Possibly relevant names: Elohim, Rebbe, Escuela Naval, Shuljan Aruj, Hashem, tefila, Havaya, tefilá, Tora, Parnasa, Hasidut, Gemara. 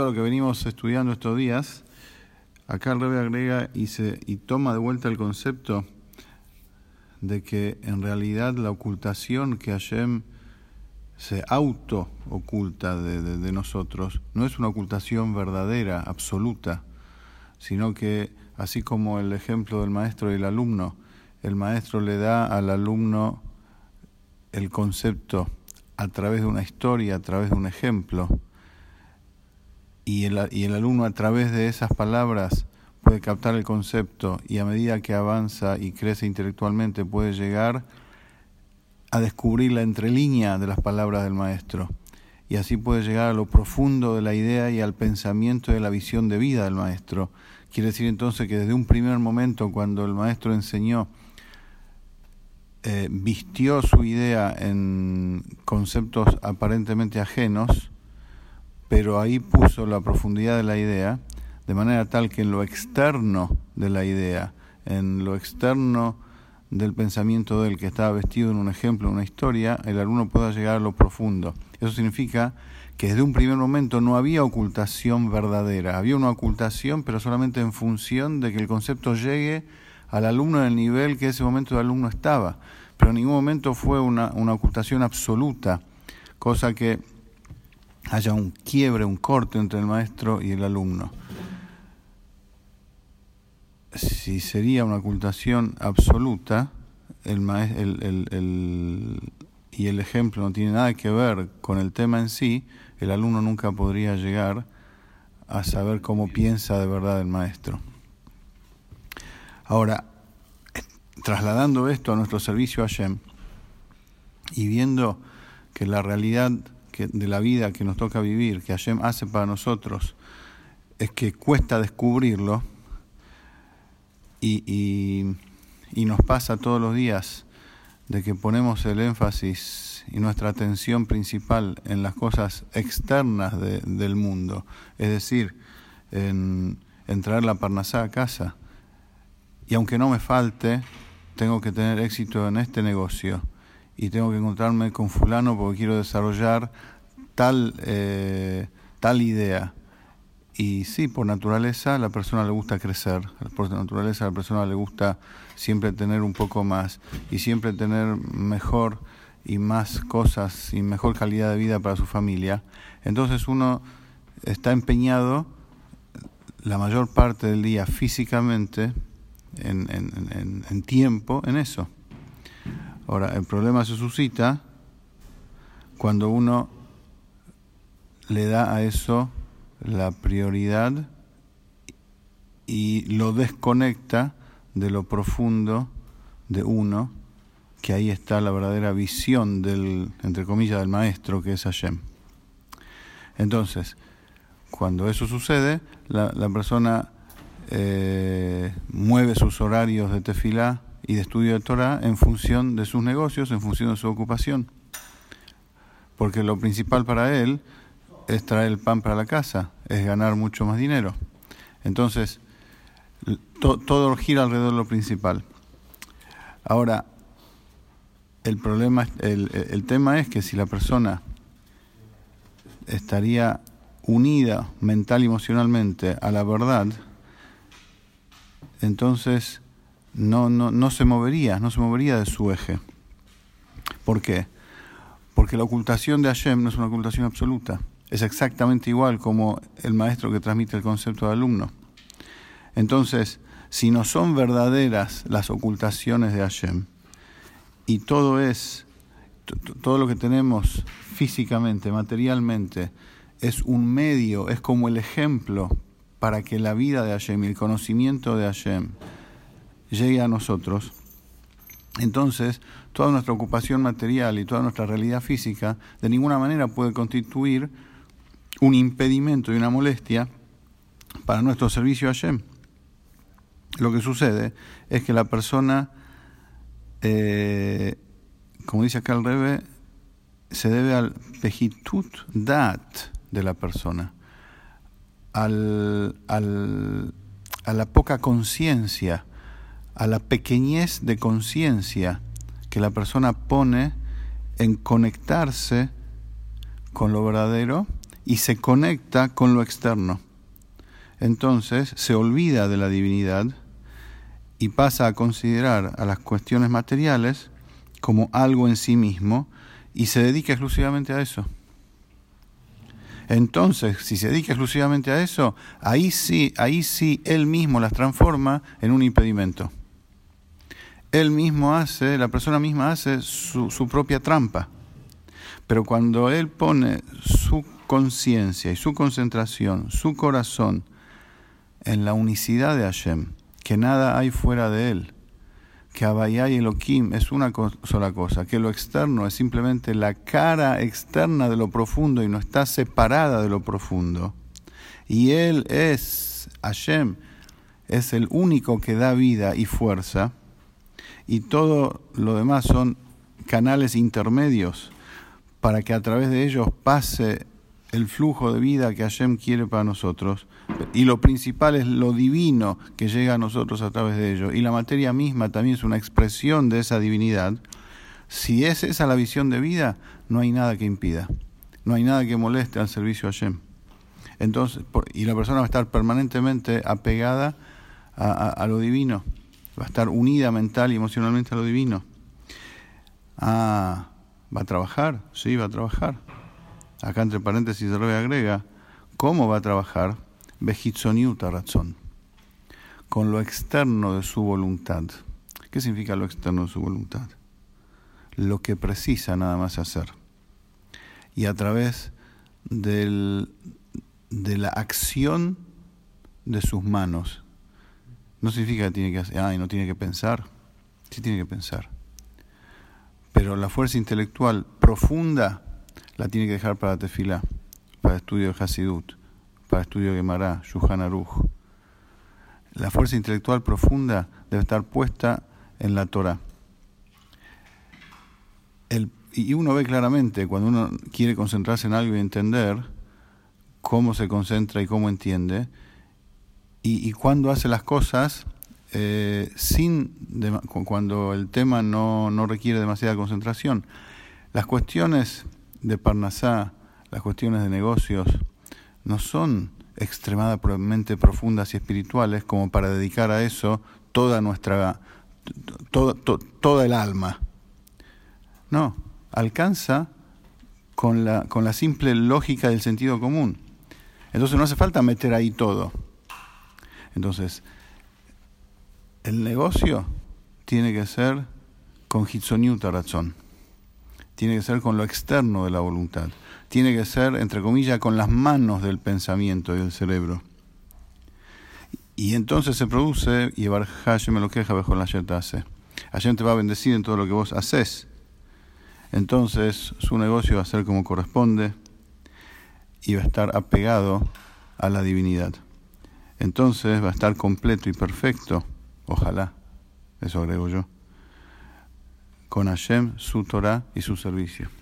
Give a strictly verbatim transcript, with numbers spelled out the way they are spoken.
Lo que venimos estudiando estos días, acá el Rebbe agrega y, se, y toma de vuelta el concepto de que en realidad la ocultación que Hashem se auto-oculta de, de, de nosotros no es una ocultación verdadera, absoluta, sino que así como el ejemplo del maestro y el alumno, el maestro le da al alumno el concepto a través de una historia, a través de un ejemplo, Y el, y el alumno a través de esas palabras puede captar el concepto y a medida que avanza y crece intelectualmente puede llegar a descubrir la entrelínea de las palabras del maestro y así puede llegar a lo profundo de la idea y al pensamiento de la visión de vida del maestro. Quiere decir entonces que desde un primer momento cuando el maestro enseñó, eh, vistió su idea en conceptos aparentemente ajenos, pero ahí puso la profundidad de la idea, de manera tal que en lo externo de la idea, en lo externo del pensamiento del que estaba vestido en un ejemplo, en una historia, el alumno pueda llegar a lo profundo. Eso significa que desde un primer momento no había ocultación verdadera, había una ocultación, pero solamente en función de que el concepto llegue al alumno en el nivel que ese momento el alumno estaba, pero en ningún momento fue una, una ocultación absoluta, cosa que haya un quiebre, un corte entre el maestro y el alumno. Si sería una ocultación absoluta, el maest- el, el, el, y el ejemplo no tiene nada que ver con el tema en sí, el alumno nunca podría llegar a saber cómo piensa de verdad el maestro. Ahora, trasladando esto a nuestro servicio a Hashem y viendo que la realidad Que de la vida que nos toca vivir, que Hashem hace para nosotros, es que cuesta descubrirlo y, y, y nos pasa todos los días de que ponemos el énfasis y nuestra atención principal en las cosas externas de, del mundo, es decir, en, en traer la Parnasá a casa. Y aunque no me falte, tengo que tener éxito en este negocio. Y tengo que encontrarme con fulano porque quiero desarrollar tal, eh, tal idea. Y sí, por naturaleza a la persona le gusta crecer, por naturaleza a la persona le gusta siempre tener un poco más y siempre tener mejor y más cosas y mejor calidad de vida para su familia. Entonces uno está empeñado la mayor parte del día físicamente, en, en, en, en tiempo, en eso. Ahora, el problema se suscita cuando uno le da a eso la prioridad y lo desconecta de lo profundo de uno, que ahí está la verdadera visión del, entre comillas, del maestro, que es Hashem. Entonces, cuando eso sucede, la, la persona eh, mueve sus horarios de tefilá y de estudio de Torah en función de sus negocios, en función de su ocupación. Porque lo principal para él es traer el pan para la casa, es ganar mucho más dinero. Entonces, to- todo gira alrededor de lo principal. Ahora, el problema, el, el tema es que si la persona estaría unida mental y emocionalmente a la verdad, entonces No, no, no se movería, no se movería de su eje. ¿Por qué? Porque la ocultación de Hashem no es una ocultación absoluta. Es exactamente igual como el maestro que transmite el concepto al alumno. Entonces, si no son verdaderas las ocultaciones de Hashem, y todo es, todo lo que tenemos físicamente, materialmente, es un medio, es como el ejemplo para que la vida de Hashem y el conocimiento de Hashem llegue a nosotros, entonces toda nuestra ocupación material y toda nuestra realidad física de ninguna manera puede constituir un impedimento y una molestia para nuestro servicio a Hashem. Lo que sucede es que la persona, eh, como dice acá el Rebbe, se debe al pejitut dat de la persona, al, al, a la poca conciencia, a la pequeñez de conciencia que la persona pone en conectarse con lo verdadero y se conecta con lo externo. Entonces se olvida de la divinidad y pasa a considerar a las cuestiones materiales como algo en sí mismo y se dedica exclusivamente a eso. Entonces, si se dedica exclusivamente a eso, ahí sí, ahí sí él mismo las transforma en un impedimento. Él mismo hace, la persona misma hace su, su propia trampa. Pero cuando él pone su conciencia y su concentración, su corazón, en la unicidad de Hashem, que nada hay fuera de él, que Havaya y Elohim es una co- sola cosa, que lo externo es simplemente la cara externa de lo profundo y no está separada de lo profundo. Y él es, Hashem, es el único que da vida y fuerza, y todo lo demás son canales intermedios para que a través de ellos pase el flujo de vida que Hashem quiere para nosotros. Y lo principal es lo divino que llega a nosotros a través de ello. Y la materia misma también es una expresión de esa divinidad. Si es esa la visión de vida, no hay nada que impida. No hay nada que moleste al servicio a Hashem. Entonces, por, y la persona va a estar permanentemente apegada a, a, a lo divino. Va a estar unida mental y emocionalmente a lo divino. Ah, ¿va a trabajar? Sí, va a trabajar. Acá entre paréntesis se le agrega, ¿cómo va a trabajar? Hitzonyu Tarazon, con lo externo de su voluntad. ¿Qué significa lo externo de su voluntad? Lo que precisa nada más hacer. Y a través del, de la acción de sus manos. No significa que tiene que hacer, ay, no tiene que pensar. Sí tiene que pensar. Pero la fuerza intelectual profunda la tiene que dejar para tefila, para estudio de Hasidut, para estudio de Gemara, Shuljan Aruj. La fuerza intelectual profunda debe estar puesta en la Tora. El, y uno ve claramente, cuando uno quiere concentrarse en algo y entender, cómo se concentra y cómo entiende, y, y cuando hace las cosas, eh, sin de, cuando el tema no, no requiere demasiada concentración. Las cuestiones de Parnasá, las cuestiones de negocios, no son extremadamente profundas y espirituales como para dedicar a eso toda nuestra, todo, to, toda el alma. No, alcanza con la, con la simple lógica del sentido común. Entonces no hace falta meter ahí todo. Entonces, el negocio tiene que ser con Hitzonyu Tarazon. Tiene que ser con lo externo de la voluntad. Tiene que ser, entre comillas, con las manos del pensamiento y del cerebro. Y entonces se produce, y Barkay me lo queja, bajo la yetase. Hashem te va a bendecir en todo lo que vos haces. Entonces su negocio va a ser como corresponde y va a estar apegado a la divinidad. Entonces va a estar completo y perfecto, ojalá, eso agrego yo, con Hashem, su Torah y su servicio.